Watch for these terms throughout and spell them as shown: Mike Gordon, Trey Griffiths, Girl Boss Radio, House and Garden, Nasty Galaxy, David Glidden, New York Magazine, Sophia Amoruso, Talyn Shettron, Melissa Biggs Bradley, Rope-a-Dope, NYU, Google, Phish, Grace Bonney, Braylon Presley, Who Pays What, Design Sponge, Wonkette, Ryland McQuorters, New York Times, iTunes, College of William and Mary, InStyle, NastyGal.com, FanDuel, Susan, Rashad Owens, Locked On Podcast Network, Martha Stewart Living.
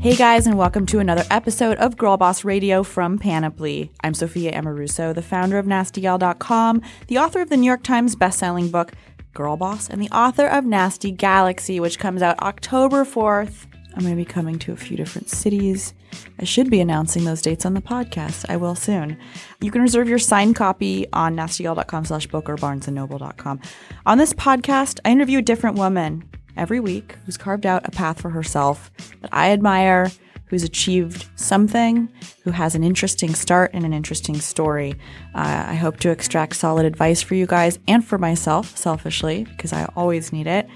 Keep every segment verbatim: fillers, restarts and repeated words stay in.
Hey guys, and welcome to another episode of Girl Boss Radio from Panoply. I'm Sophia Amoruso, the founder of Nasty Gal dot com, the author of the New York Times bestselling book Girl Boss, and the author of Nasty Galaxy, which comes out October fourth. I'm going to be coming to a few different cities. I should be announcing those dates on the podcast. I will soon. You can reserve your signed copy on Nasty Gal dot com slash book or Barnes and Noble dot com. On this podcast, I interview a different woman every week who's carved out a path for herself that I admire, who's achieved something, who has an interesting start and an interesting story. Uh, I hope to extract solid advice for you guys and for myself, selfishly, because I always need it.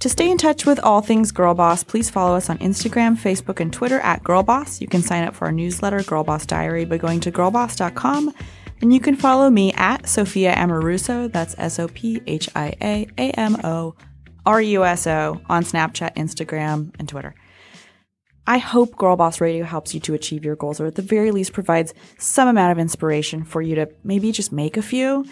To stay in touch with all things Girl Boss, please follow us on Instagram, Facebook, and Twitter at Girl Boss. You can sign up for our newsletter, Girl Boss Diary, by going to girl boss dot com. And you can follow me at Sophia Amoruso, that's S O P H I A A M O. R U S O on Snapchat, Instagram, and Twitter. I hope Girl Boss Radio helps you to achieve your goals, or at the very least provides some amount of inspiration for you to maybe just make a few.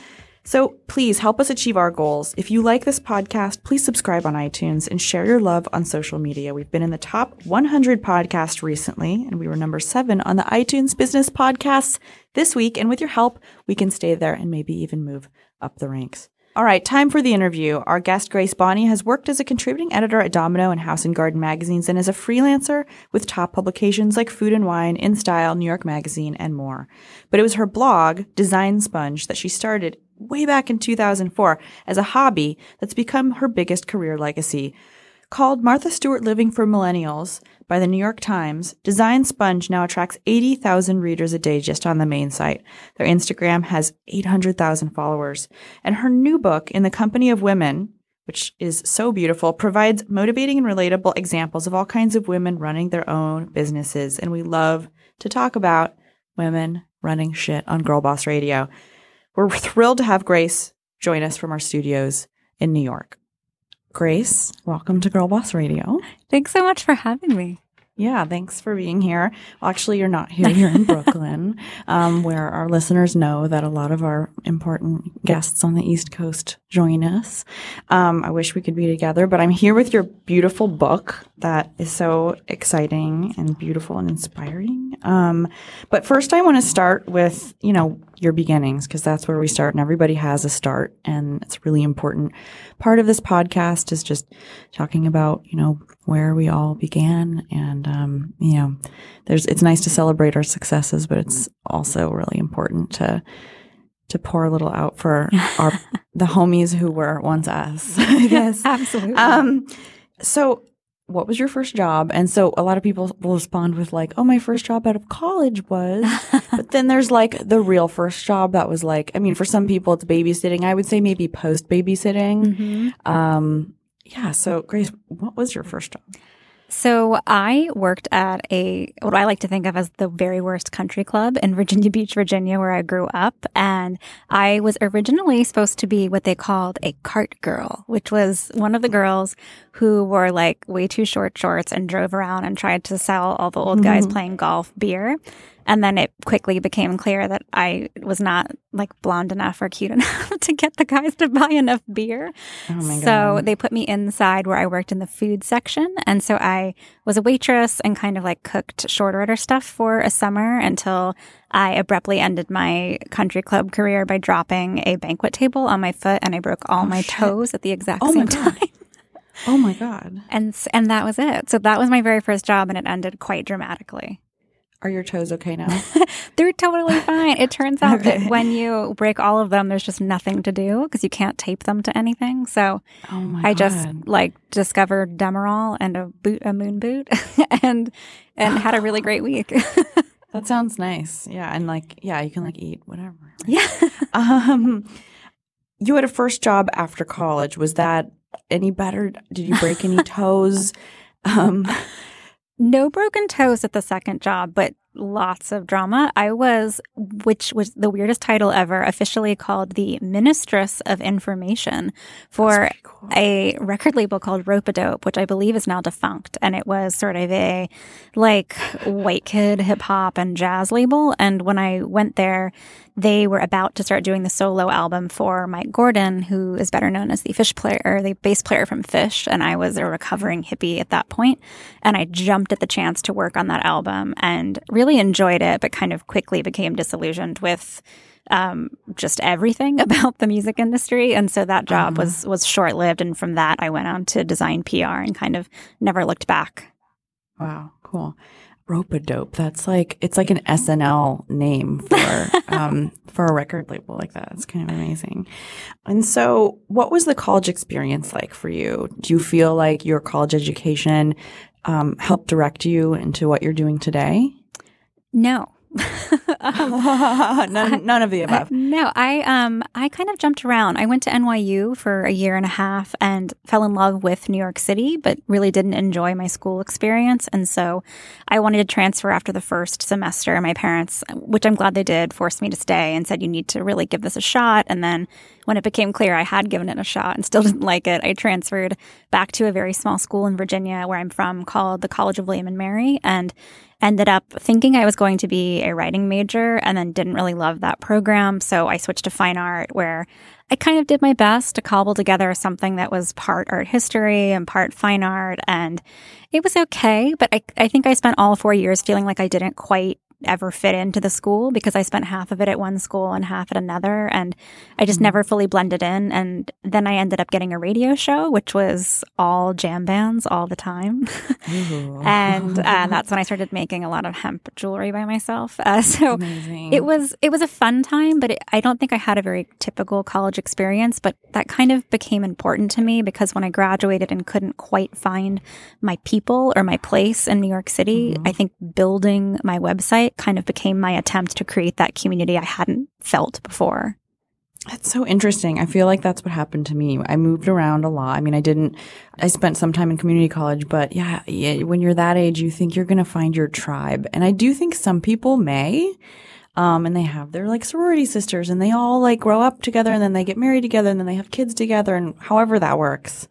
So please help us achieve our goals. If you like this podcast, please subscribe on iTunes and share your love on social media. We've been in the top one hundred podcasts recently, and we were number seven on the iTunes Business Podcasts this week. And with your help, we can stay there and maybe even move up the ranks. All right, time for the interview. Our guest, Grace Bonney, has worked as a contributing editor at Domino and House and Garden magazines and is a freelancer with top publications like Food and Wine, InStyle, New York Magazine, and more. But it was her blog, Design Sponge, that she started way back in two thousand four as a hobby that's become her biggest career legacy. Called Martha Stewart Living for Millennials by the New York Times, Design Sponge now attracts eighty thousand readers a day just on the main site. Their Instagram has eight hundred thousand followers. And her new book, In the Company of Women, which is so beautiful, provides motivating and relatable examples of all kinds of women running their own businesses. And we love to talk about women running shit on Girl Boss Radio. We're thrilled to have Grace join us from our studios in New York. Grace, welcome to Girl Boss Radio. Thanks so much for having me. Yeah, thanks for being here. Well, actually, you're not here. You're in Brooklyn, um, where our listeners know that a lot of our important guests on the East Coast join us. Um, I wish we could be together, but I'm here with your beautiful book that is so exciting and beautiful and inspiring. Um, but first, I want to start with, you know, your beginnings, because that's where we start, and everybody has a start, and it's a really important part of this podcast is just talking about, you know, where we all began, and um, you know, there's it's nice to celebrate our successes, but it's also really important to to pour a little out for our the homies who were once us. I guess. Absolutely. Um, so. What was your first job? And so a lot of people will respond with like, oh, my first job out of college was, but then there's like the real first job that was like, I mean, for some people it's babysitting. I would say maybe post babysitting. Mm-hmm. Um, yeah. So Grace, what was your first job? So I worked at a, what I like to think of as the very worst country club in Virginia Beach, Virginia, where I grew up. And I was originally supposed to be what they called a cart girl, which was one of the girls who wore like way too short shorts and drove around and tried to sell all the old mm-hmm. guys playing golf beer. And then it quickly became clear that I was not like blonde enough or cute enough to get the guys to buy enough beer. Oh my God. So they put me inside where I worked in the food section. And so I was a waitress and kind of like cooked short order stuff for a summer until I abruptly ended my country club career by dropping a banquet table on my foot, and I broke all oh, my shit. toes at the exact oh same time. Oh my God. And and that was it. So that was my very first job, and it ended quite dramatically. Are your toes okay now? They're totally fine. It turns out okay. that when you break all of them, there's just nothing to do because you can't tape them to anything. So oh my I God. just like discovered Demerol and a boot, a moon boot, and and had a really great week. That sounds nice. Yeah, and like yeah, you can like eat whatever. Right? Yeah. um, you had a first job after college. Was that any better? Did you break any toes? Um, No broken toes at the second job, but lots of drama. I was, which was the weirdest title ever, officially called the Ministress of Information for cool. a record label called Rope-a-Dope, which I believe is now defunct. And it was sort of a like white kid hip hop and jazz label. And when I went there, they were about to start doing the solo album for Mike Gordon, who is better known as the Phish player, the bass player from Phish. And I was a recovering hippie at that point. And I jumped at the chance to work on that album and really enjoyed it, but kind of quickly became disillusioned with um, just everything about the music industry. And so that job uh-huh. was, was short-lived. And from that, I went on to design P R and kind of never looked back. Wow, cool. Rope-a-Dope. That's like, it's like an S N L name for um, for a record label like that. It's kind of amazing. And so what was the college experience like for you? Do you feel like your college education um, helped direct you into what you're doing today? No. um, none, none of the above. I, no, I um I kind of jumped around. I went to N Y U for a year and a half and fell in love with New York City, but really didn't enjoy my school experience. And so I wanted to transfer after the first semester. My parents, which I'm glad they did, forced me to stay and said, you need to really give this a shot. And then when it became clear I had given it a shot and still didn't like it, I transferred back to a very small school in Virginia where I'm from called the College of William and Mary, and ended up thinking I was going to be a writing major and then didn't really love that program. So I switched to fine art, where I kind of did my best to cobble together something that was part art history and part fine art. And it was okay. But I, I think I spent all four years feeling like I didn't quite ever fit into the school, because I spent half of it at one school and half at another. And I just mm-hmm. never fully blended in. And then I ended up getting a radio show, which was all jam bands all the time. Mm-hmm. and uh, that's when I started making a lot of hemp jewelry by myself. Uh, so Amazing. it was it was a fun time, but it, I don't think I had a very typical college experience. But that kind of became important to me, because when I graduated and couldn't quite find my people or my place in New York City, mm-hmm. I think building my website kind of became my attempt to create that community I hadn't felt before. That's so interesting. I feel like that's what happened to me. I moved around a lot. I mean, I didn't, I spent some time in community college, but yeah, yeah when you're that age, you think you're going to find your tribe. And I do think some people may, um, and they have their like sorority sisters and they all like grow up together and then they get married together and then they have kids together and however that works.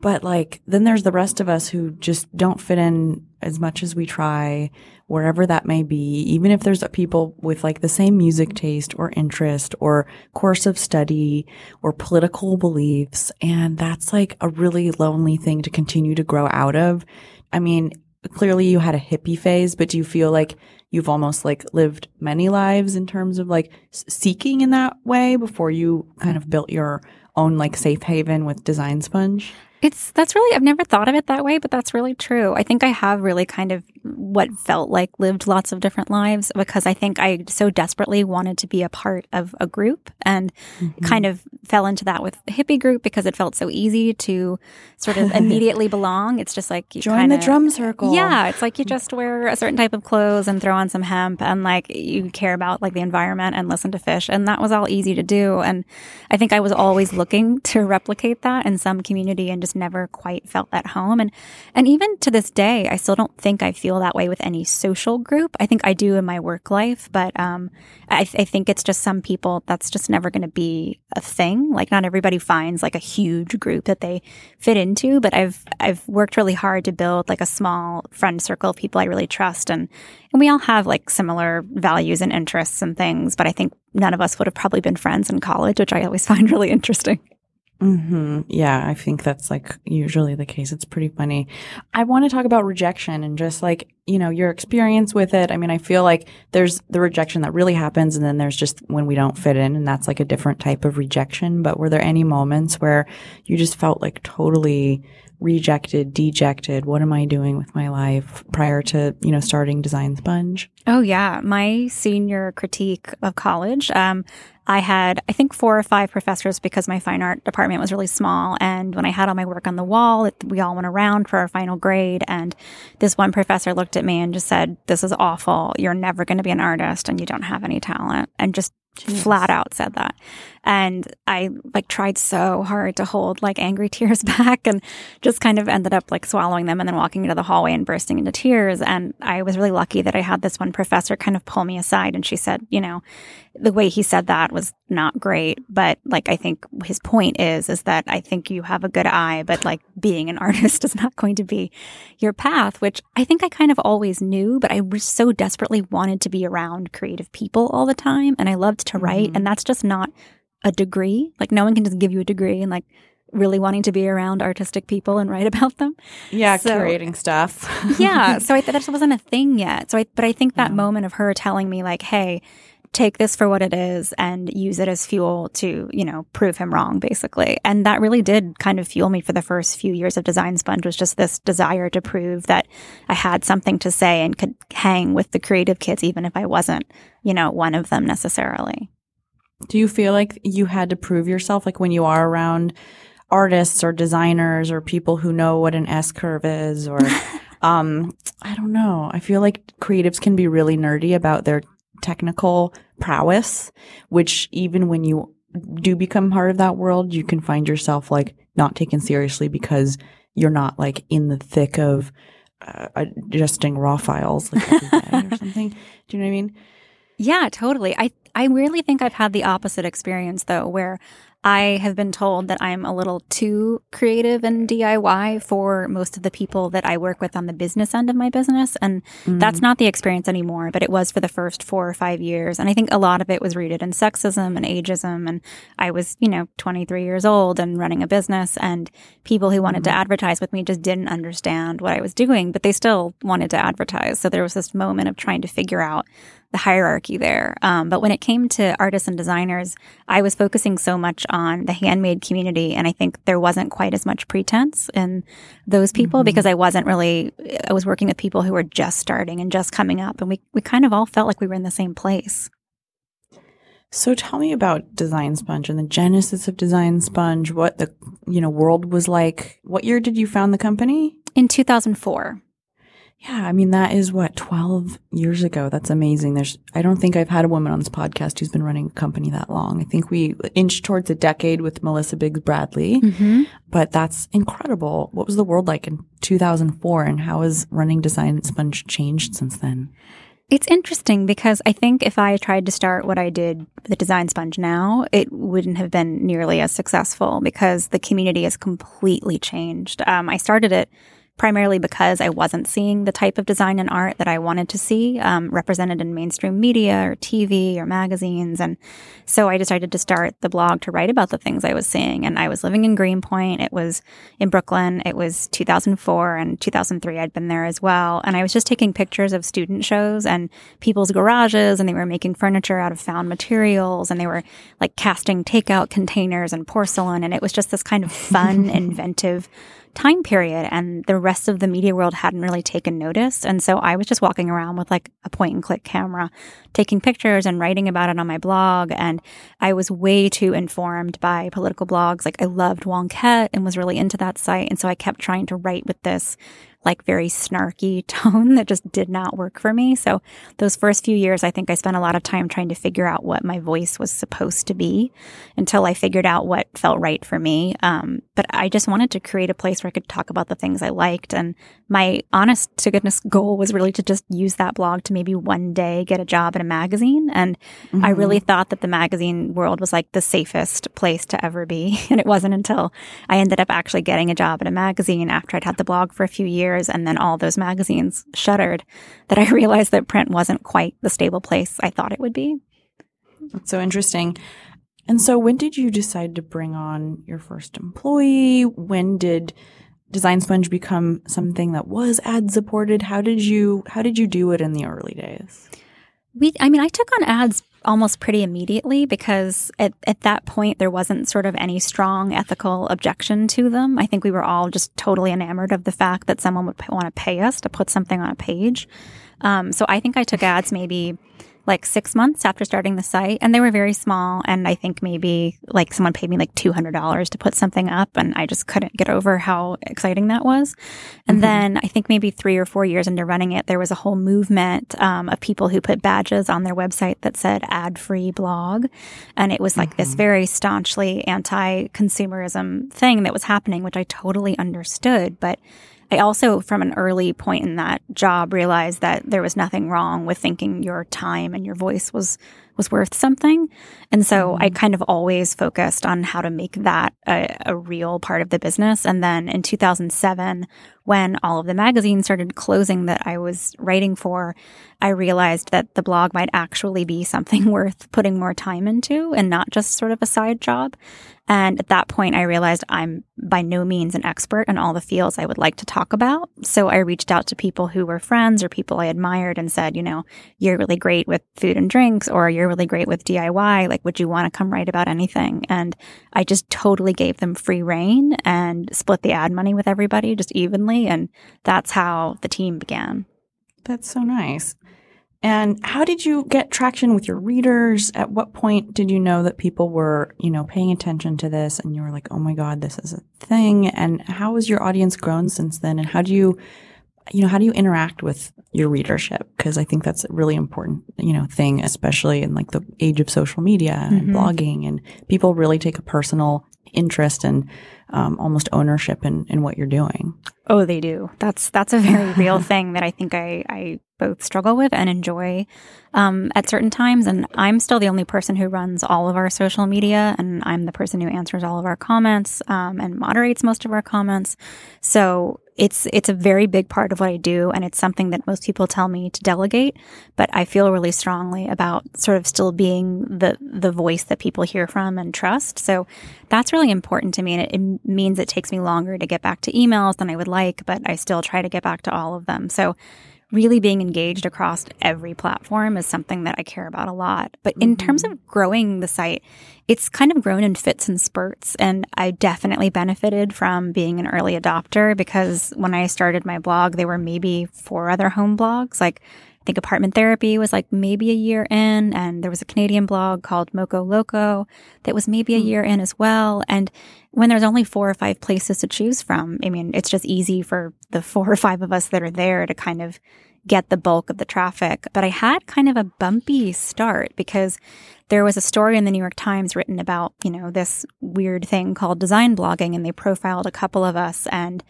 But like, then there's the rest of us who just don't fit in as much as we try, wherever that may be, even if there's people with like the same music taste or interest or course of study or political beliefs. And that's like a really lonely thing to continue to grow out of. I mean, clearly you had a hippie phase, but do you feel like you've almost like lived many lives in terms of like seeking in that way before you kind of built your own like safe haven with Design Sponge? It's, that's really, I've never thought of it that way, but that's really true. I think I have really kind of what felt like lived lots of different lives, because I think I so desperately wanted to be a part of a group and mm-hmm. kind of fell into that with the hippie group because it felt so easy to sort of immediately belong. It's just like you join kinda, the drum circle. Yeah. It's like you just wear a certain type of clothes and throw on some hemp and like you care about like the environment and listen to Phish. And that was all easy to do. And I think I was always looking to replicate that in some community and just never quite felt at home. And and even to this day, I still don't think I feel that way with any social group. I think I do in my work life, but um, I, th- I think it's just some people, that's just never going to be a thing. Like not everybody finds like a huge group that they fit into, but I've I've worked really hard to build like a small friend circle of people I really trust. And, and we all have like similar values and interests and things, but I think none of us would have probably been friends in college, which I always find really interesting. Mm-hmm. Yeah, I think that's like usually the case. It's pretty funny. I want to talk about rejection and just like, you know, your experience with it. I mean, I feel like there's the rejection that really happens and then there's just when we don't fit in, and that's like a different type of rejection. But were there any moments where you just felt like totally rejected, dejected? What am I doing with my life prior to, you know, starting Design Sponge? Oh, yeah. My senior critique of college, um, I had, I think, four or five professors because my fine art department was really small. And when I had all my work on the wall, it, we all went around for our final grade. And this one professor looked at me and just said, "This is awful. You're never going to be an artist and you don't have any talent." And just Jeez. Flat out said that. And I like tried so hard to hold like angry tears back and just kind of ended up like swallowing them and then walking into the hallway and bursting into tears. And I was really lucky that I had this one professor kind of pull me aside, and she said, you know, the way he said that was not great, but like, I think his point is, is that I think you have a good eye, but like being an artist is not going to be your path, which I think I kind of always knew, but I was so desperately wanted to be around creative people all the time. And I loved to write. Mm-hmm. And that's just not a degree. Like no one can just give you a degree and like really wanting to be around artistic people and write about them. Yeah, so, curating stuff. yeah. So I th- that just wasn't a thing yet. So I, but I think that yeah. moment of her telling me like, hey, take this for what it is and use it as fuel to, you know, prove him wrong, basically. And that really did kind of fuel me for the first few years of Design Sponge, was just this desire to prove that I had something to say and could hang with the creative kids, even if I wasn't, you know, one of them necessarily. Do you feel like you had to prove yourself, like when you are around artists or designers or people who know what an S-curve is or, um, I don't know. I feel like creatives can be really nerdy about their technical prowess, which even when you do become part of that world, you can find yourself like not taken seriously because you're not like in the thick of uh, adjusting raw files like every day or something. Do you know what I mean? Yeah, totally. I I really think I've had the opposite experience, though, where I have been told that I'm a little too creative and D I Y for most of the people that I work with on the business end of my business. And mm. that's not the experience anymore, but it was for the first four or five years. And I think a lot of it was rooted in sexism and ageism. And I was, you know, twenty-three years old and running a business, and people who wanted mm. to advertise with me just didn't understand what I was doing, but they still wanted to advertise. So there was this moment of trying to figure out the hierarchy there. Um, but when it came to artists and designers, I was focusing so much on the handmade community. And I think there wasn't quite as much pretense in those people mm-hmm. because I wasn't really, I was working with people who were just starting and just coming up. And we, we kind of all felt like we were in the same place. So tell me about Design Sponge and the genesis of Design Sponge, what the, you know, world was like. What year did you found the company? In two thousand four. Yeah, I mean, that is, what, twelve years ago. That's amazing. There's, I don't think I've had a woman on this podcast who's been running a company that long. I think we inched towards a decade with Melissa Biggs Bradley, mm-hmm. but that's incredible. What was the world like in two thousand four, and how has running Design Sponge changed since then? It's interesting because I think if I tried to start what I did, the Design Sponge now, it wouldn't have been nearly as successful because the community has completely changed. Um, I started it primarily because I wasn't seeing the type of design and art that I wanted to see um, represented in mainstream media or T V or magazines. And so I decided to start the blog to write about the things I was seeing. And I was living in Greenpoint. It was in Brooklyn. It was two thousand four and two thousand three. I'd been there as well. And I was just taking pictures of student shows and people's garages. And they were making furniture out of found materials. And they were like casting takeout containers and porcelain. And it was just this kind of fun, inventive time period, and the rest of the media world hadn't really taken notice. And so I was just walking around with like a point and click camera, taking pictures and writing about it on my blog. And I was way too informed by political blogs. Like I loved Wonkette and was really into that site. And so I kept trying to write with this like very snarky tone that just did not work for me. So those first few years, I think I spent a lot of time trying to figure out what my voice was supposed to be until I figured out what felt right for me. Um, but I just wanted to create a place where I could talk about the things I liked. And my honest to goodness goal was really to just use that blog to maybe one day get a job at a magazine. And mm-hmm. I really thought that the magazine world was like the safest place to ever be. And it wasn't until I ended up actually getting a job at a magazine after I'd had the blog for a few years, and then all those magazines shuttered, that I realized that print wasn't quite the stable place I thought it would be. That's so interesting. And so when did you decide to bring on your first employee? When did Design Sponge become something that was ad-supported? How did you how did you do it in the early days? We, I mean, I took on ads almost pretty immediately because at, at that point there wasn't sort of any strong ethical objection to them. I think we were all just totally enamored of the fact that someone would p- want to pay us to put something on a page. Um, so I think I took ads maybe like six months after starting the site, and they were very small. And I think maybe like someone paid me like two hundred dollars to put something up, and I just couldn't get over how exciting that was. And mm-hmm. then I think maybe three or four years into running it, there was a whole movement um, of people who put badges on their website that said ad-free blog. And it was like mm-hmm. this very staunchly anti-consumerism thing that was happening, which I totally understood. But I also, from an early point in that job, realized that there was nothing wrong with thinking your time and your voice was was worth something. And so mm-hmm. I kind of always focused on how to make that a, a real part of the business. And then in two thousand seven, when all of the magazines started closing that I was writing for, I realized that the blog might actually be something worth putting more time into and not just sort of a side job. And at that point, I realized I'm by no means an expert in all the fields I would like to talk about. So I reached out to people who were friends or people I admired and said, you know, you're really great with food and drinks, or you're really great with D I Y. Like, would you want to come write about anything? And I just totally gave them free rein and split the ad money with everybody just evenly. And that's how the team began. That's so nice. And how did you get traction with your readers? At what point did you know that people were, you know, paying attention to this and you were like, oh my God, this is a thing? And how has your audience grown since then? And how do you, you know, how do you interact with your readership? Because I think that's a really important, you know, thing, especially in like the age of social media mm-hmm. and blogging, and people really take a personal interest and um, almost ownership in, in what you're doing. Oh, they do. That's that's a very real thing that I think I, I both struggle with and enjoy um, at certain times. And I'm still the only person who runs all of our social media, and I'm the person who answers all of our comments um, and moderates most of our comments. So it's it's a very big part of what I do, and it's something that most people tell me to delegate. But I feel really strongly about sort of still being the the voice that people hear from and trust. So that's really important to me, and it, it means it takes me longer to get back to emails than I would like, but I still try to get back to all of them. So really being engaged across every platform is something that I care about a lot. But in mm-hmm. terms of growing the site, it's kind of grown in fits and spurts. And I definitely benefited from being an early adopter, because when I started my blog, there were maybe four other home blogs. Like, I think Apartment Therapy was like maybe a year in, and there was a Canadian blog called Moco Loco that was maybe a year in as well. And when there's only four or five places to choose from, I mean, it's just easy for the four or five of us that are there to kind of get the bulk of the traffic. But I had kind of a bumpy start, because there was a story in the New York Times written about, you know, this weird thing called design blogging, and they profiled a couple of us, and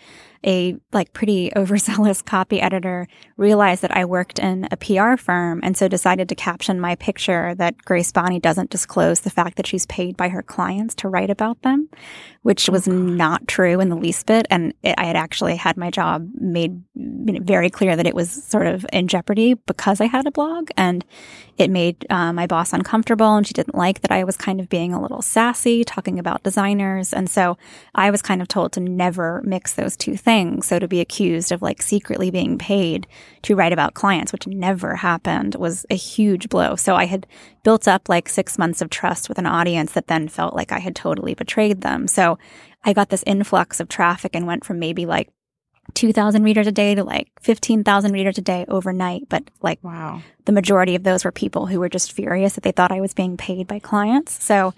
a like pretty overzealous copy editor realized that I worked in a P R firm, and so decided to caption my picture that Grace Bonney doesn't disclose the fact that she's paid by her clients to write about them, which was not true in the least bit. And it, I had actually had my job made very clear that it was sort of in jeopardy because I had a blog, and it made uh, my boss uncomfortable, and she didn't like that I was kind of being a little sassy talking about designers. And so I was kind of told to never mix those two things. So to be accused of like secretly being paid to write about clients, which never happened, was a huge blow. So I had built up like six months of trust with an audience that then felt like I had totally betrayed them. So I got this influx of traffic and went from maybe like two thousand readers a day to like fifteen thousand readers a day overnight. But like, wow, the majority of those were people who were just furious that they thought I was being paid by clients. So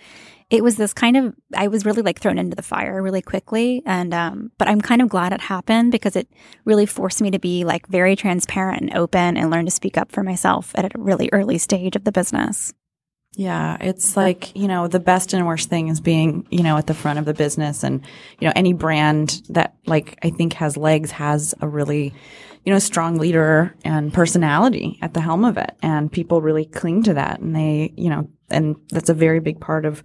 it was this kind of, I was really like thrown into the fire really quickly. And, um, but I'm kind of glad it happened, because it really forced me to be like very transparent and open and learn to speak up for myself at a really early stage of the business. Yeah. It's like, you know, the best and worst thing is being, you know, at the front of the business. And, you know, any brand that like I think has legs has a really, you know, strong leader and personality at the helm of it. And people really cling to that. And they, you know, and that's a very big part of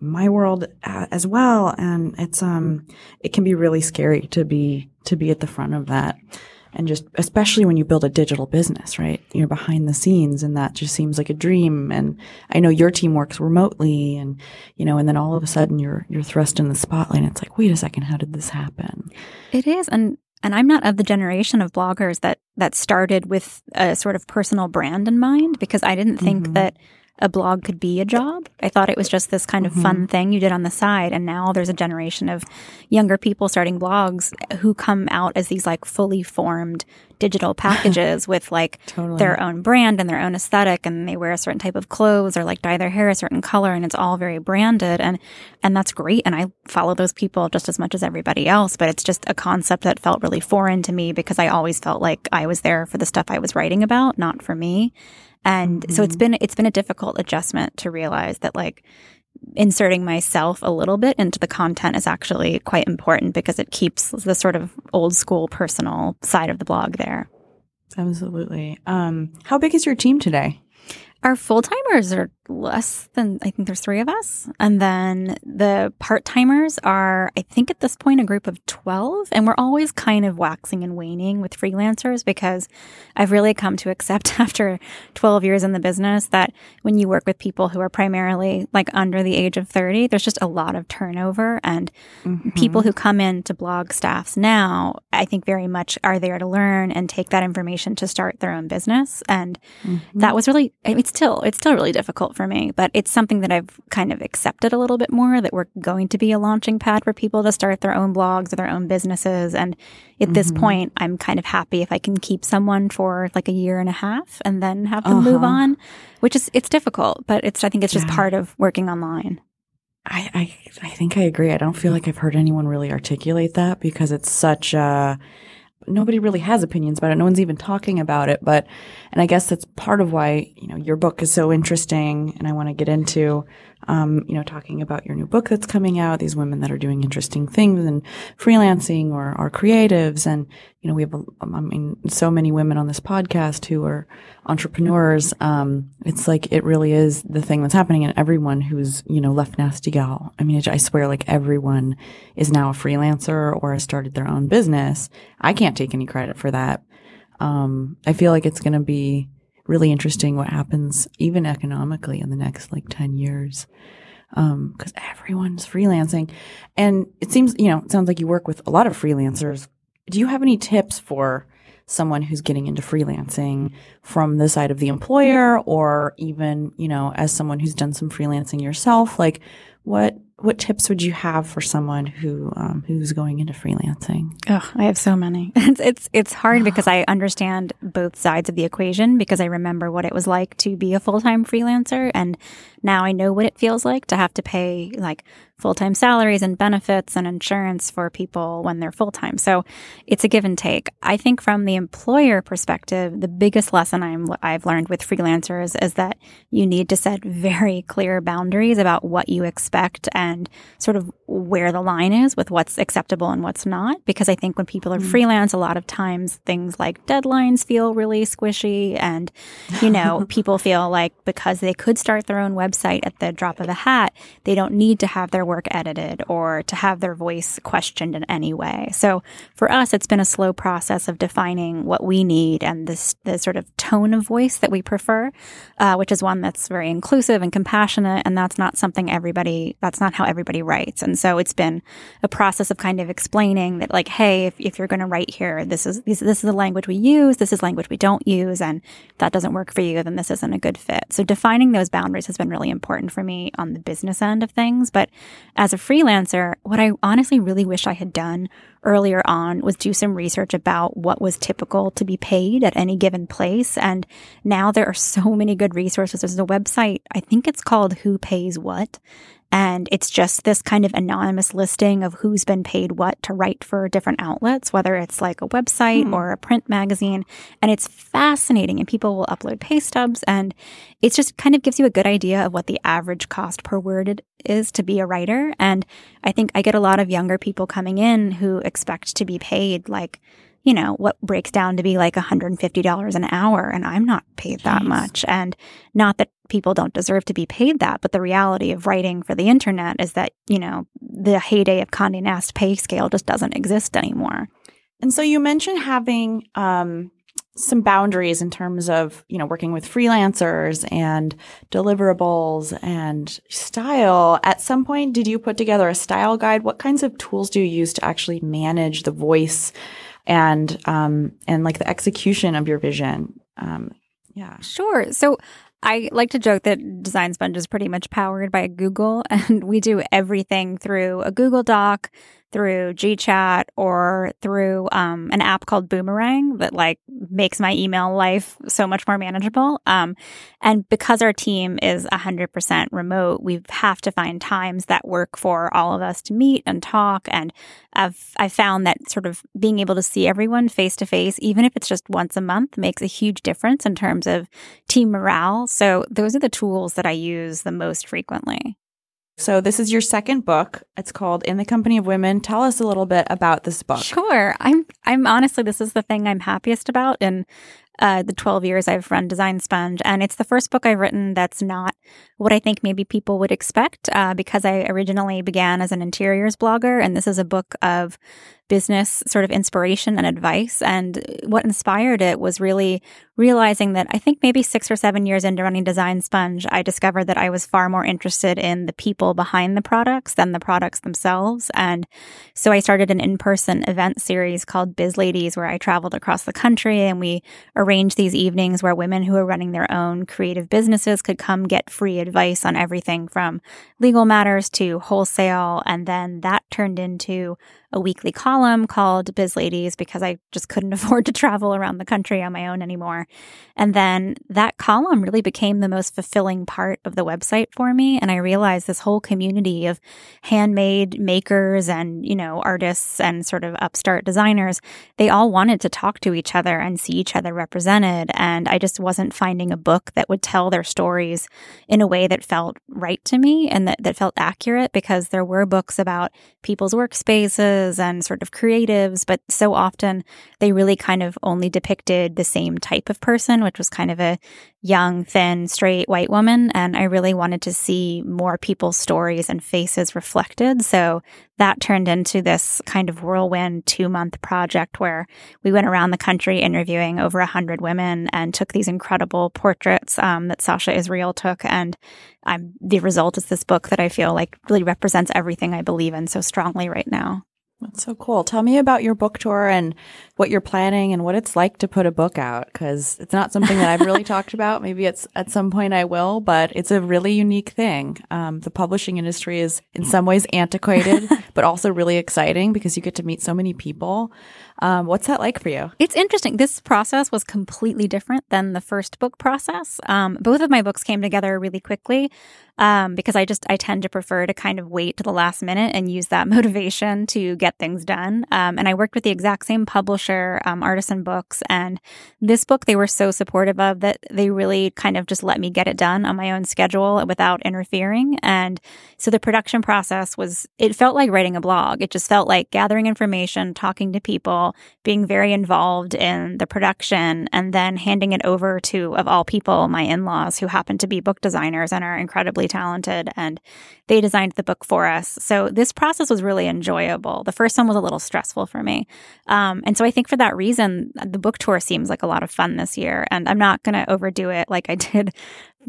my world uh, as well. And it's, um, it can be really scary to be, to be at the front of that. And just, especially when you build a digital business, right? You're behind the scenes, and that just seems like a dream. And I know your team works remotely, and, you know, and then all of a sudden you're, you're thrust in the spotlight, and it's like, wait a second, how did this happen? It is. And, And I'm not of the generation of bloggers that, that started with a sort of personal brand in mind, because I didn't think mm-hmm. that a blog could be a job. I thought it was just this kind of mm-hmm. fun thing you did on the side. And now there's a generation of younger people starting blogs who come out as these like fully formed digital packages with like totally. Their own brand and their own aesthetic, and they wear a certain type of clothes or like dye their hair a certain color, and it's all very branded, and and that's great, and I follow those people just as much as everybody else, but it's just a concept that felt really foreign to me because I always felt like I was there for the stuff I was writing about, not for me. And mm-hmm. so it's been it's been a difficult adjustment to realize that like inserting myself a little bit into the content is actually quite important because it keeps the sort of old school personal side of the blog there. Absolutely. Um, how big is your team today? Our full-timers are less than, I think there's three of us. And then the part-timers are, I think at this point, a group of twelve. And we're always kind of waxing and waning with freelancers because I've really come to accept after twelve years in the business that when you work with people who are primarily like under the age of thirty, there's just a lot of turnover. And mm-hmm. people who come in to blog staffs now, I think very much are there to learn and take that information to start their own business. And mm-hmm. that was really, it's still, it's still really difficult for me, but it's something that I've kind of accepted a little bit more, that we're going to be a launching pad for people to start their own blogs or their own businesses. And at mm-hmm. this point, I'm kind of happy if I can keep someone for like a year and a half and then have them uh-huh. move on, which is, it's difficult, but it's, I think it's just yeah. part of working online. I, I, I think I agree. I don't feel like I've heard anyone really articulate that because it's such a, nobody really has opinions about it. No one's even talking about it. But, and I guess that's part of why, you know, your book is so interesting. And I want to get into, um, you know, talking about your new book that's coming out, these women that are doing interesting things and freelancing or are creatives. And, you know, we have, a, I mean, so many women on this podcast who are entrepreneurs. Um, it's like, it really is the thing that's happening. And everyone who's, you know, left Nasty Gal, I mean, I swear like everyone is now a freelancer or has started their own business. I can't take any credit for that. Um, I feel like it's going to be really interesting what happens even economically in the next like ten years um, because everyone's freelancing. And it seems, you know, it sounds like you work with a lot of freelancers. Do you have any tips for someone who's getting into freelancing from the side of the employer or even, you know, as someone who's done some freelancing yourself? Like what What tips would you have for someone who um, who's going into freelancing? Oh, I have so many. It's it's it's hard because I understand both sides of the equation because I remember what it was like to be a full-time freelancer, and now I know what it feels like to have to pay like full-time salaries and benefits and insurance for people when they're full-time. So it's a give and take. I think from the employer perspective, the biggest lesson I'm, I've learned with freelancers is that you need to set very clear boundaries about what you expect and sort of where the line is with what's acceptable and what's not. Because I think when people are mm. freelance, a lot of times things like deadlines feel really squishy and, you know, people feel like because they could start their own website at the drop of a hat, they don't need to have their work edited or to have their voice questioned in any way. So for us, it's been a slow process of defining what we need and this the sort of tone of voice that we prefer, uh, which is one that's very inclusive and compassionate. And that's not something everybody, that's not how everybody writes. And so it's been a process of kind of explaining that like, hey, if, if you're going to write here, this is this, this is the language we use, this is language we don't use, and if that doesn't work for you, then this isn't a good fit. So defining those boundaries has been really important for me on the business end of things. But as a freelancer, what I honestly really wish I had done earlier on was do some research about what was typical to be paid at any given place. And now there are so many good resources. There's a website, I think it's called Who Pays What. And it's just this kind of anonymous listing of who's been paid what to write for different outlets, whether it's like a website mm. or a print magazine. And it's fascinating. And people will upload pay stubs. And it just kind of gives you a good idea of what the average cost per word is to be a writer. And I think I get a lot of younger people coming in who expect to be paid like, you know, what breaks down to be like one hundred fifty dollars an hour. And I'm not paid Jeez. That much. And not that people don't deserve to be paid that, but the reality of writing for the internet is that, you know, the heyday of Condé Nast pay scale just doesn't exist anymore. And so you mentioned having um, some boundaries in terms of, you know, working with freelancers and deliverables and style. At some point, did you put together a style guide? What kinds of tools do you use to actually manage the voice and um and like the execution of your vision? Um yeah sure so I like to joke that Design Sponge is pretty much powered by Google, and we do everything through a Google Doc, through GChat, or through um, an app called Boomerang that like makes my email life so much more manageable. Um, and because our team is one hundred percent remote, we have to find times that work for all of us to meet and talk. And I've, I've found that sort of being able to see everyone face to face, even if it's just once a month, makes a huge difference in terms of team morale. So those are the tools that I use the most frequently. So this is your second book. It's called In the Company of Women. Tell us a little bit about this book. Sure. I'm I'm honestly, this is the thing I'm happiest about in uh, the twelve years I've run Design Sponge. And it's the first book I've written that's not what I think maybe people would expect uh, because I originally began as an interiors blogger. And this is a book of business sort of inspiration and advice. And what inspired it was really realizing that I think maybe six or seven years into running Design Sponge, I discovered that I was far more interested in the people behind the products than the products themselves. And so I started an in-person event series called Biz Ladies, where I traveled across the country and we arranged these evenings where women who are running their own creative businesses could come get free advice on everything from legal matters to wholesale. And then that turned into a weekly column called Biz Ladies because I just couldn't afford to travel around the country on my own anymore. And then that column really became the most fulfilling part of the website for me. And I realized this whole community of handmade makers and, you know, artists and sort of upstart designers, they all wanted to talk to each other and see each other represented. And I just wasn't finding a book that would tell their stories in a way that felt right to me and that, that felt accurate, because there were books about people's workspaces and sort of creatives, but so often they really kind of only depicted the same type of person, which was kind of a young, thin, straight white woman. And I really wanted to see more people's stories and faces reflected. So that turned into this kind of whirlwind two-month project where we went around the country interviewing over one hundred women and took these incredible portraits um, that Sasha Israel took. And um, the result is this book that I feel like really represents everything I believe in so strongly right now. That's so cool. Tell me about your book tour and what you're planning and what it's like to put a book out, because it's not something that I've really talked about. Maybe it's at some point I will, but it's a really unique thing. Um, the publishing industry is in some ways antiquated, but also really exciting because you get to meet so many people. Um, what's that like for you? It's interesting. This process was completely different than the first book process. Um, both of my books came together really quickly um, because I just I tend to prefer to kind of wait to the last minute and use that motivation to get things done. Um, and I worked with the exact same publisher, um, Artisan Books, and this book they were so supportive of that they really kind of just let me get it done on my own schedule without interfering. And so the production process was, it felt like writing a blog. It just felt like gathering information, talking to people, being very involved in the production, and then handing it over to, of all people, my in-laws, who happen to be book designers and are incredibly talented, and they designed the book for us. So this process was really enjoyable. The first one was a little stressful for me. Um, and so I think for that reason, the book tour seems like a lot of fun this year, and I'm not going to overdo it like I did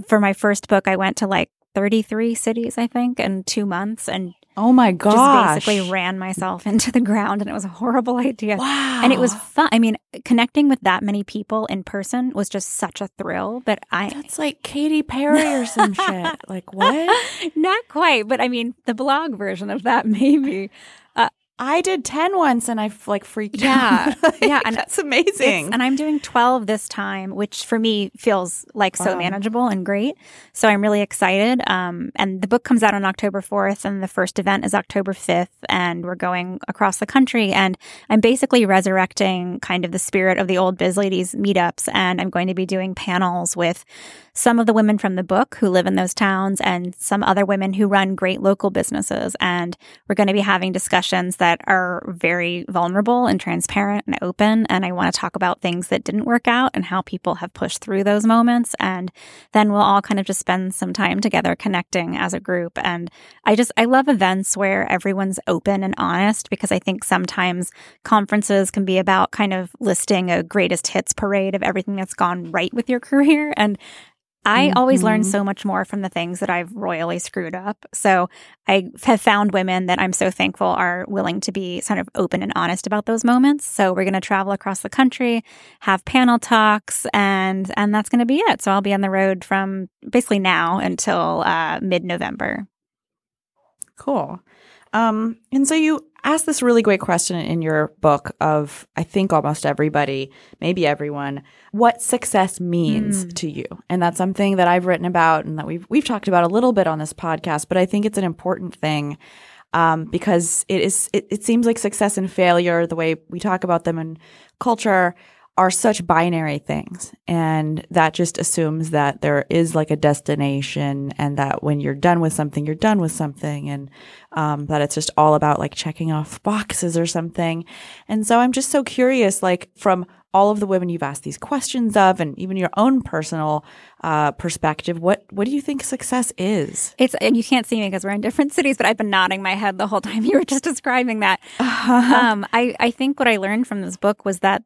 for my first book. I went to like thirty-three cities, I think, in two months, and oh my gosh. Just basically ran myself into the ground, and it was a horrible idea. Wow. And it was fun. I mean, connecting with that many people in person was just such a thrill that I... That's like Katy Perry or some shit. Like, what? Not quite, but I mean, the blog version of that maybe. Uh, I did ten once and I like freaked yeah, out. Yeah. And that's amazing. And I'm doing twelve this time, which for me feels like so wow. manageable and great. So I'm really excited. Um, and the book comes out on October fourth and the first event is October fifth. And we're going across the country. And I'm basically resurrecting kind of the spirit of the old Biz Ladies meetups. And I'm going to be doing panels with some of the women from the book who live in those towns and some other women who run great local businesses. And we're going to be having discussions that are very vulnerable and transparent and open. And I want to talk about things that didn't work out and how people have pushed through those moments. And then we'll all kind of just spend some time together connecting as a group. And I just, I love events where everyone's open and honest, because I think sometimes conferences can be about kind of listing a greatest hits parade of everything that's gone right with your career. And I mm-hmm. always learn so much more from the things that I've royally screwed up. So I have found women that I'm so thankful are willing to be sort of open and honest about those moments. So we're going to travel across the country, have panel talks, and and that's going to be it. So I'll be on the road from basically now until uh, mid-November. Cool. Um, and so you asked this really great question in your book of, I think almost everybody, maybe everyone, what success means mm. to you. And that's something that I've written about and that we've we've talked about a little bit on this podcast, but I think it's an important thing um, because it is it, it seems like success and failure, the way we talk about them in culture, are such binary things. And that just assumes that there is like a destination and that when you're done with something, you're done with something, and um, that it's just all about like checking off boxes or something. And so I'm just so curious, like from all of the women you've asked these questions of and even your own personal uh, perspective, what what do you think success is? It's and you can't see me because we're in different cities, but I've been nodding my head the whole time you were just describing that. Uh-huh. Um, I, I think what I learned from this book was that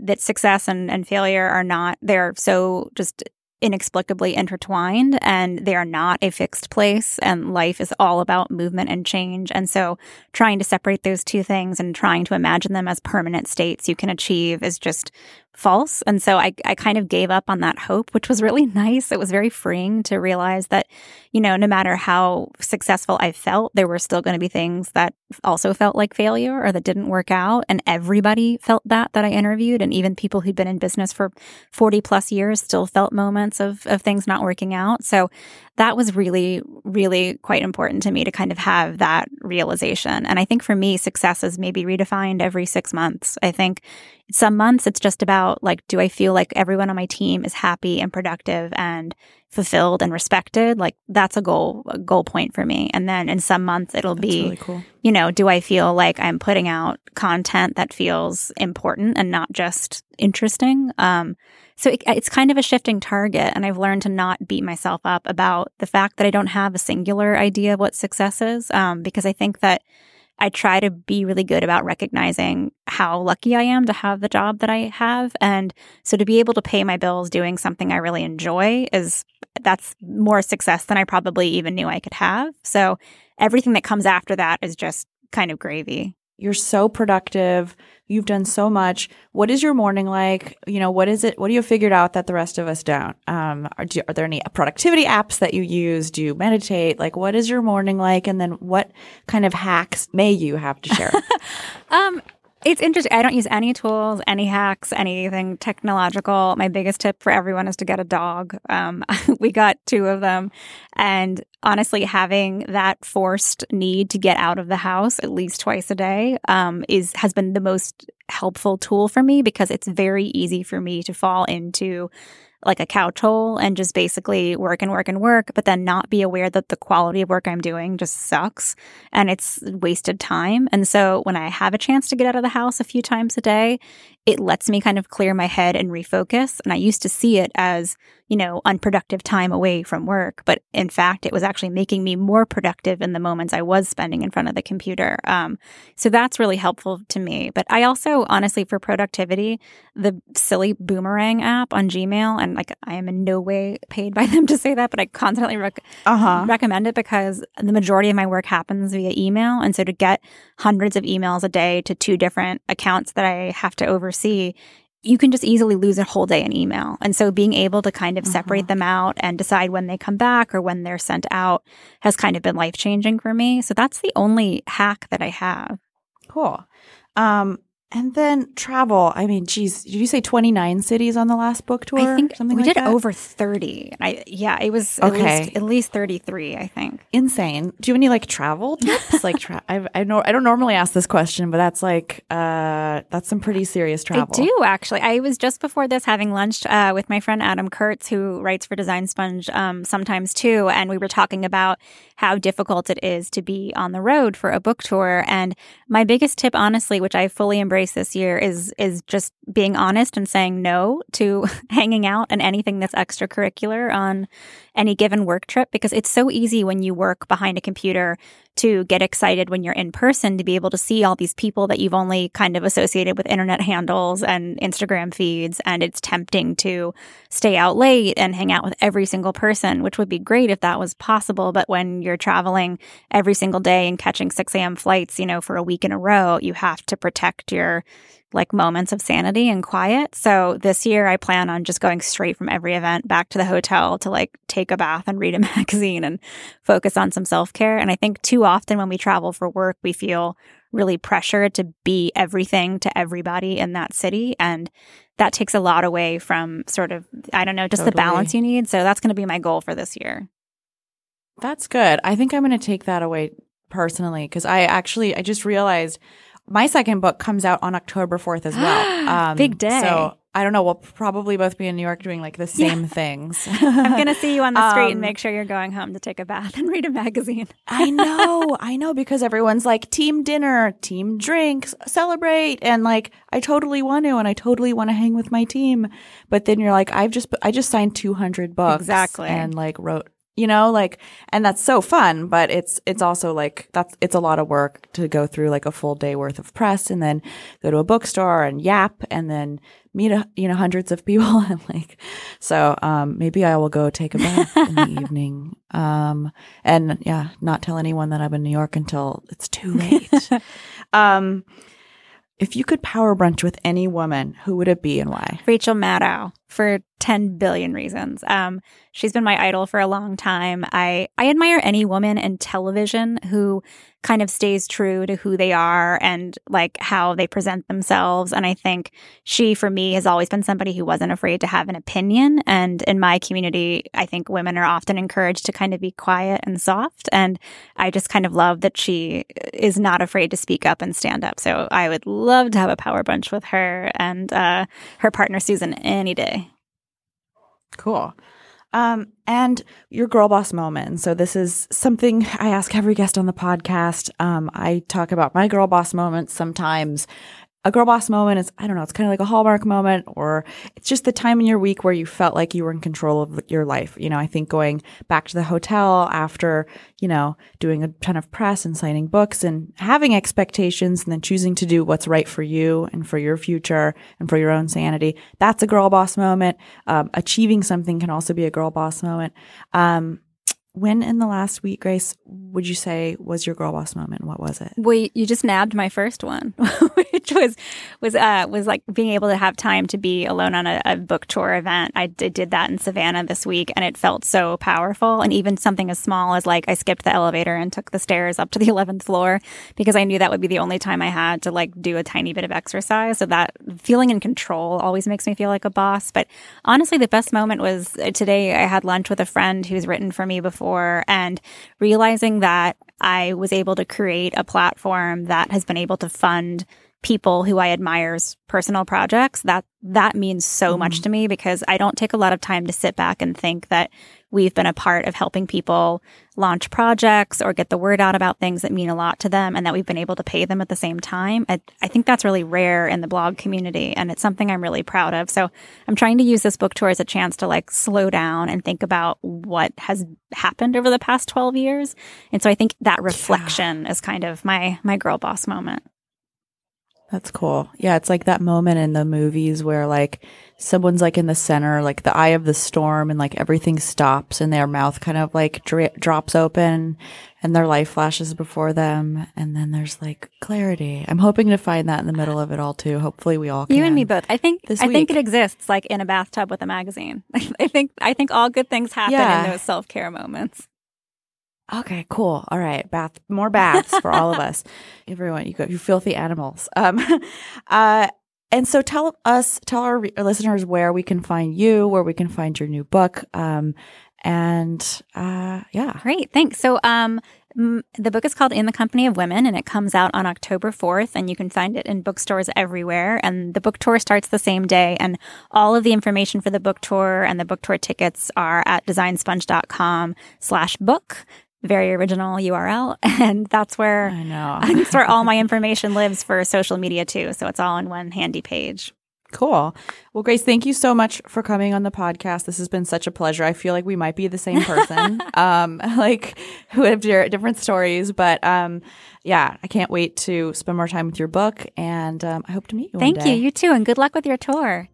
that success and, and failure are not, they're so just inexplicably intertwined, and they are not a fixed place, and life is all about movement and change. And so trying to separate those two things and trying to imagine them as permanent states you can achieve is just false. And so I, I kind of gave up on that hope, which was really nice. It was very freeing to realize that, you know, no matter how successful I felt, there were still going to be things that also felt like failure or that didn't work out. And everybody felt that, that I interviewed. And even people who'd been in business for forty plus years still felt moments of, of things not working out. So that was really, really quite important to me to kind of have that realization. And I think for me, success is maybe redefined every six months. I think some months it's just about like, do I feel like everyone on my team is happy and productive and fulfilled and respected? Like that's a goal, a goal point for me. And then in some months it'll that's be, really cool. you know, do I feel like I'm putting out content that feels important and not just interesting? Um, so it, it's kind of a shifting target. And I've learned to not beat myself up about the fact that I don't have a singular idea of what success is, um, because I think that I try to be really good about recognizing how lucky I am to have the job that I have. And so to be able to pay my bills doing something I really enjoy is that's more success than I probably even knew I could have. So everything that comes after that is just kind of gravy. You're so productive. You've done so much. What is your morning like? You know, what is it? What do you figured out that the rest of us don't? Um, are, do, are there any productivity apps that you use? Do you meditate? Like, what is your morning like? And then what kind of hacks may you have to share? um, It's interesting. I don't use any tools, any hacks, anything technological. My biggest tip for everyone is to get a dog. Um, we got two of them. And honestly, having that forced need to get out of the house at least twice a day um, is has been the most helpful tool for me, because it's very easy for me to fall into like a couch hole and just basically work and work and work, but then not be aware that the quality of work I'm doing just sucks and it's wasted time. And so when I have a chance to get out of the house a few times a day, it lets me kind of clear my head and refocus. And I used to see it as, you know, unproductive time away from work. But in fact, it was actually making me more productive in the moments I was spending in front of the computer. Um, so that's really helpful to me. But I also, honestly, for productivity, the silly Boomerang app on Gmail, and like I am in no way paid by them to say that, but I constantly rec- uh-huh. recommend it because the majority of my work happens via email. And so to get hundreds of emails a day to two different accounts that I have to oversee, you can just easily lose a whole day in email. And so being able to kind of separate uh-huh. them out and decide when they come back or when they're sent out has kind of been life-changing for me. So that's the only hack that I have. Cool. Um, and then travel. I mean, geez, did you say twenty-nine cities on the last book tour? I think Something we like did that? Over thirty. I, yeah, it was okay. at least, at least thirty-three, I think. Insane. Do you have any like travel tips? like, tra- I I know I don't normally ask this question, but that's like uh, that's some pretty serious travel. I do actually. I was just before this having lunch uh, with my friend Adam Kurtz, who writes for Design Sponge um, sometimes too, and we were talking about how difficult it is to be on the road for a book tour. And my biggest tip, honestly, which I fully embrace this year is is just being honest and saying no to hanging out and anything that's extracurricular on any given work trip, because it's so easy when you work behind a computer to get excited when you're in person to be able to see all these people that you've only kind of associated with internet handles and Instagram feeds, and it's tempting to stay out late and hang out with every single person, which would be great if that was possible. But when you're traveling every single day and catching six a.m. flights, you know, for a week in a row, you have to protect your like moments of sanity and quiet. So this year I plan on just going straight from every event back to the hotel to like take a bath and read a magazine and focus on some self-care. And I think too often when we travel for work, we feel really pressured to be everything to everybody in that city. And that takes a lot away from sort of, I don't know, just totally. The balance you need. So that's going to be my goal for this year. That's good. I think I'm going to take that away personally, because I actually, I just realized my second book comes out on October fourth as well. Um, Big day. So I don't know. We'll probably both be in New York doing like the same yeah. things. I'm going to see you on the street um, and make sure you're going home to take a bath and read a magazine. I know. I know. Because everyone's like team dinner, team drinks, celebrate. And like I totally want to and I totally want to hang with my team. But then you're like, I've just I just signed two hundred books. Exactly. And like wrote. You know, like, and that's so fun, but it's, it's also like, that's, it's a lot of work to go through like a full day worth of press and then go to a bookstore and yap and then meet, a, you know, hundreds of people. And like, so, um, maybe I will go take a bath in the evening. Um, and yeah, not tell anyone that I'm in New York until it's too late. um, If you could power brunch with any woman, who would it be and why? Rachel Maddow, for ten billion reasons. Um, she's been my idol for a long time. I, I admire any woman in television who kind of stays true to who they are and like how they present themselves. And I think she, for me, has always been somebody who wasn't afraid to have an opinion. And in my community, I think women are often encouraged to kind of be quiet and soft. And I just kind of love that she is not afraid to speak up and stand up. So I would love to have a power brunch with her and uh, her partner, Susan, any day. Cool. Um, and your girl boss moment. So this is something I ask every guest on the podcast. Um, I talk about my girl boss moments sometimes. A girl boss moment is, I don't know, it's kind of like a Hallmark moment, or it's just the time in your week where you felt like you were in control of your life. You know, I think going back to the hotel after, you know, doing a ton of press and signing books and having expectations and then choosing to do what's right for you and for your future and for your own sanity. That's a girl boss moment. Um, achieving something can also be a girl boss moment. Um, When in the last week, Grace, would you say was your girl boss moment? What was it? Well, you just nabbed my first one, which was was uh, was like being able to have time to be alone on a, a book tour event. I did, did that in Savannah this week, and it felt so powerful. And even something as small as like I skipped the elevator and took the stairs up to the eleventh floor because I knew that would be the only time I had to like do a tiny bit of exercise. So that feeling in control always makes me feel like a boss. But honestly, the best moment was today. I had lunch with a friend who's written for me before. And realizing that I was able to create a platform that has been able to fund people who I admire's personal projects, that that means so mm-hmm. much to me, because I don't take a lot of time to sit back and think that we've been a part of helping people launch projects or get the word out about things that mean a lot to them and that we've been able to pay them at the same time. I, I think that's really rare in the blog community, and it's something I'm really proud of. So I'm trying to use this book tour as a chance to like slow down and think about what has happened over the past twelve years. And so I think that reflection yeah. is kind of my my girl boss moment. That's cool. Yeah, it's like that moment in the movies where like someone's like in the center, like the eye of the storm, and like everything stops and their mouth kind of like dra- drops open and their life flashes before them. And then there's like clarity. I'm hoping to find that in the middle of it all too. Hopefully we all can. You and me both. I think I week. think it exists like in a bathtub with a magazine. I think I think all good things happen yeah. in those self-care moments. Okay, cool. All right. Bath, more baths for all of us. Everyone, you go, you filthy animals. Um, uh, and so tell us, tell our re- listeners where we can find you, where we can find your new book. Um, and uh, yeah. Great. Thanks. So, um, the book is called In the Company of Women, and it comes out on October fourth, and you can find it in bookstores everywhere. And the book tour starts the same day, and all of the information for the book tour and the book tour tickets are at design sponge dot com slash book. Very original U R L. And that's where I know. That's where all my information lives for social media too. So it's all in one handy page. Cool. Well, Grace, thank you so much for coming on the podcast. This has been such a pleasure. I feel like we might be the same person, um, like who have different stories. But um, yeah, I can't wait to spend more time with your book. And um, I hope to meet you one day. Thank you. You too. And good luck with your tour.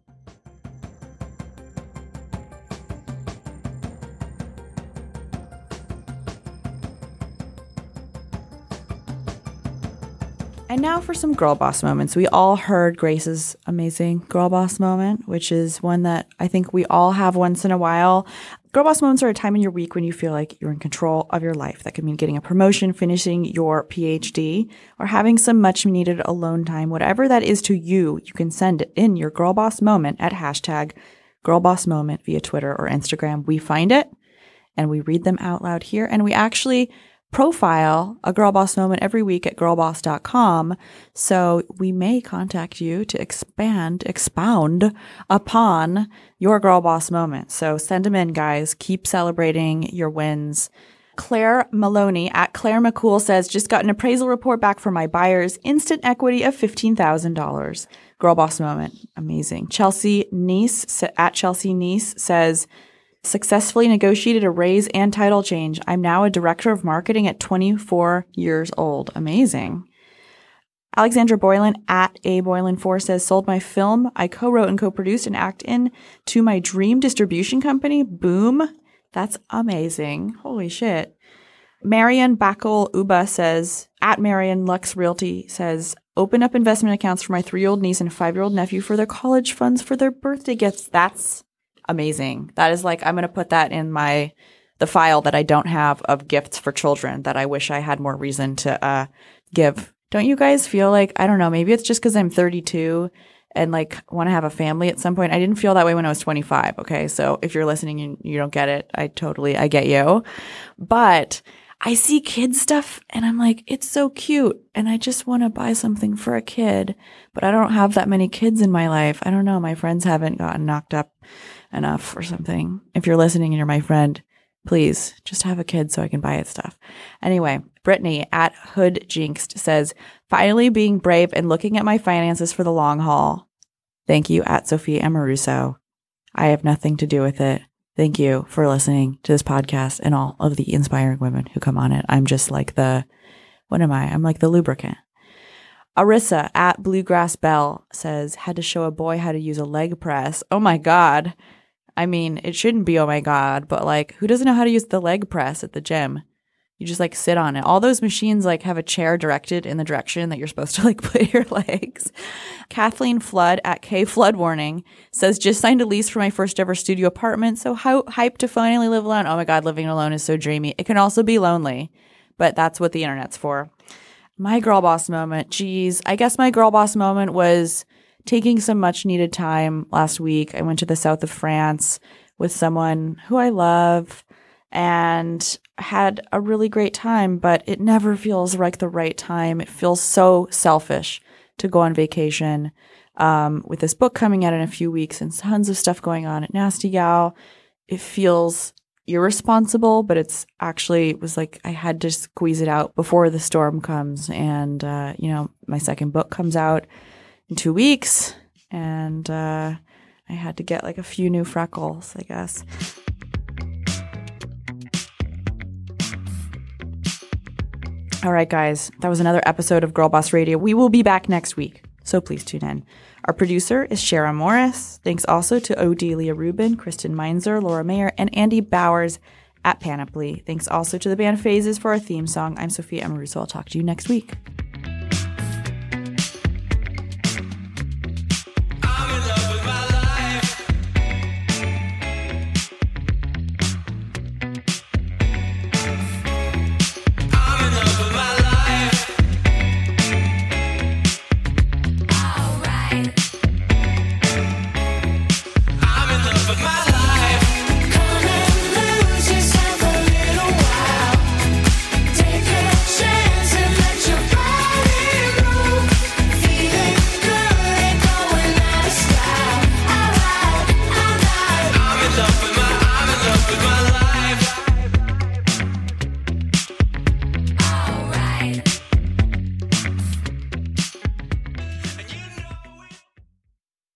And now for some girl boss moments. We all heard Grace's amazing girl boss moment, which is one that I think we all have once in a while. Girl boss moments are a time in your week when you feel like you're in control of your life. That could mean getting a promotion, finishing your P H D, or having some much needed alone time. Whatever that is to you, you can send in your girl boss moment at hashtag girl boss moment via Twitter or Instagram. We find it and we read them out loud here, and we actually profile a Girl Boss moment every week at girl boss dot com. So we may contact you to expand, expound upon your Girl Boss moment. So send them in, guys. Keep celebrating your wins. Claire Maloney at Claire McCool says, just got an appraisal report back for my buyers. Instant equity of fifteen thousand dollars. Girl Boss moment. Amazing. Chelsea Nice at Chelsea Nice says, successfully negotiated a raise and title change. I'm now a director of marketing at twenty-four years old. Amazing. Alexandra Boylan at A Boylan four says, sold my film I co-wrote and co-produced and act in to my dream distribution company. Boom. That's amazing. Holy shit. Marian Bakul Uba says, at Marian Lux Realty says, open up investment accounts for my three-year-old niece and five-year-old nephew for their college funds for their birthday gifts. That's amazing. That is like, I'm going to put that in my, the file that I don't have of gifts for children that I wish I had more reason to uh, give. Don't you guys feel like, I don't know, maybe it's just because I'm thirty-two and like want to have a family at some point. I didn't feel that way when I was twenty-five. Okay. So if you're listening and you don't get it, I totally, I get you. But I see kid stuff and I'm like, it's so cute. And I just want to buy something for a kid, but I don't have that many kids in my life. I don't know. My friends haven't gotten knocked up enough or something. If you're listening and you're my friend, please just have a kid so I can buy it stuff. Anyway, Brittany at Hood Jinxed says, finally being brave and looking at my finances for the long haul. Thank you at Sophia Amoruso. I have nothing to do with it. Thank you for listening to this podcast and all of the inspiring women who come on it. I'm just like the, what am I? I'm like the lubricant. Arissa at Bluegrass Bell says, had to show a boy how to use a leg press. Oh my God. I mean, it shouldn't be oh my God, but like, who doesn't know how to use the leg press at the gym? You just like sit on it. All those machines like have a chair directed in the direction that you're supposed to like put your legs. Kathleen Flood at K Flood Warning says, just signed a lease for my first ever studio apartment. So how hyped to finally live alone. Oh my God, living alone is so dreamy. It can also be lonely, but that's what the internet's for. My girl boss moment, geez, I guess my girl boss moment was taking some much needed time last week. I went to the south of France with someone who I love and had a really great time, but it never feels like the right time. It feels so selfish to go on vacation um, with this book coming out in a few weeks and tons of stuff going on at Nasty Gal. It feels irresponsible, but it's actually it was like I had to squeeze it out before the storm comes. And, uh, you know, my second book comes out in two weeks and uh, I had to get like a few new freckles, I guess. All right, guys, that was another episode of Girl Boss Radio. We will be back next week, so please tune in. Our producer is Shara Morris. Thanks also to Odelia Rubin, Kristen Meinzer, Laura Mayer, and Andy Bowers at Panoply. Thanks also to the band Phases for our theme song. I'm Sophia Amoruso. I'll talk to you next week.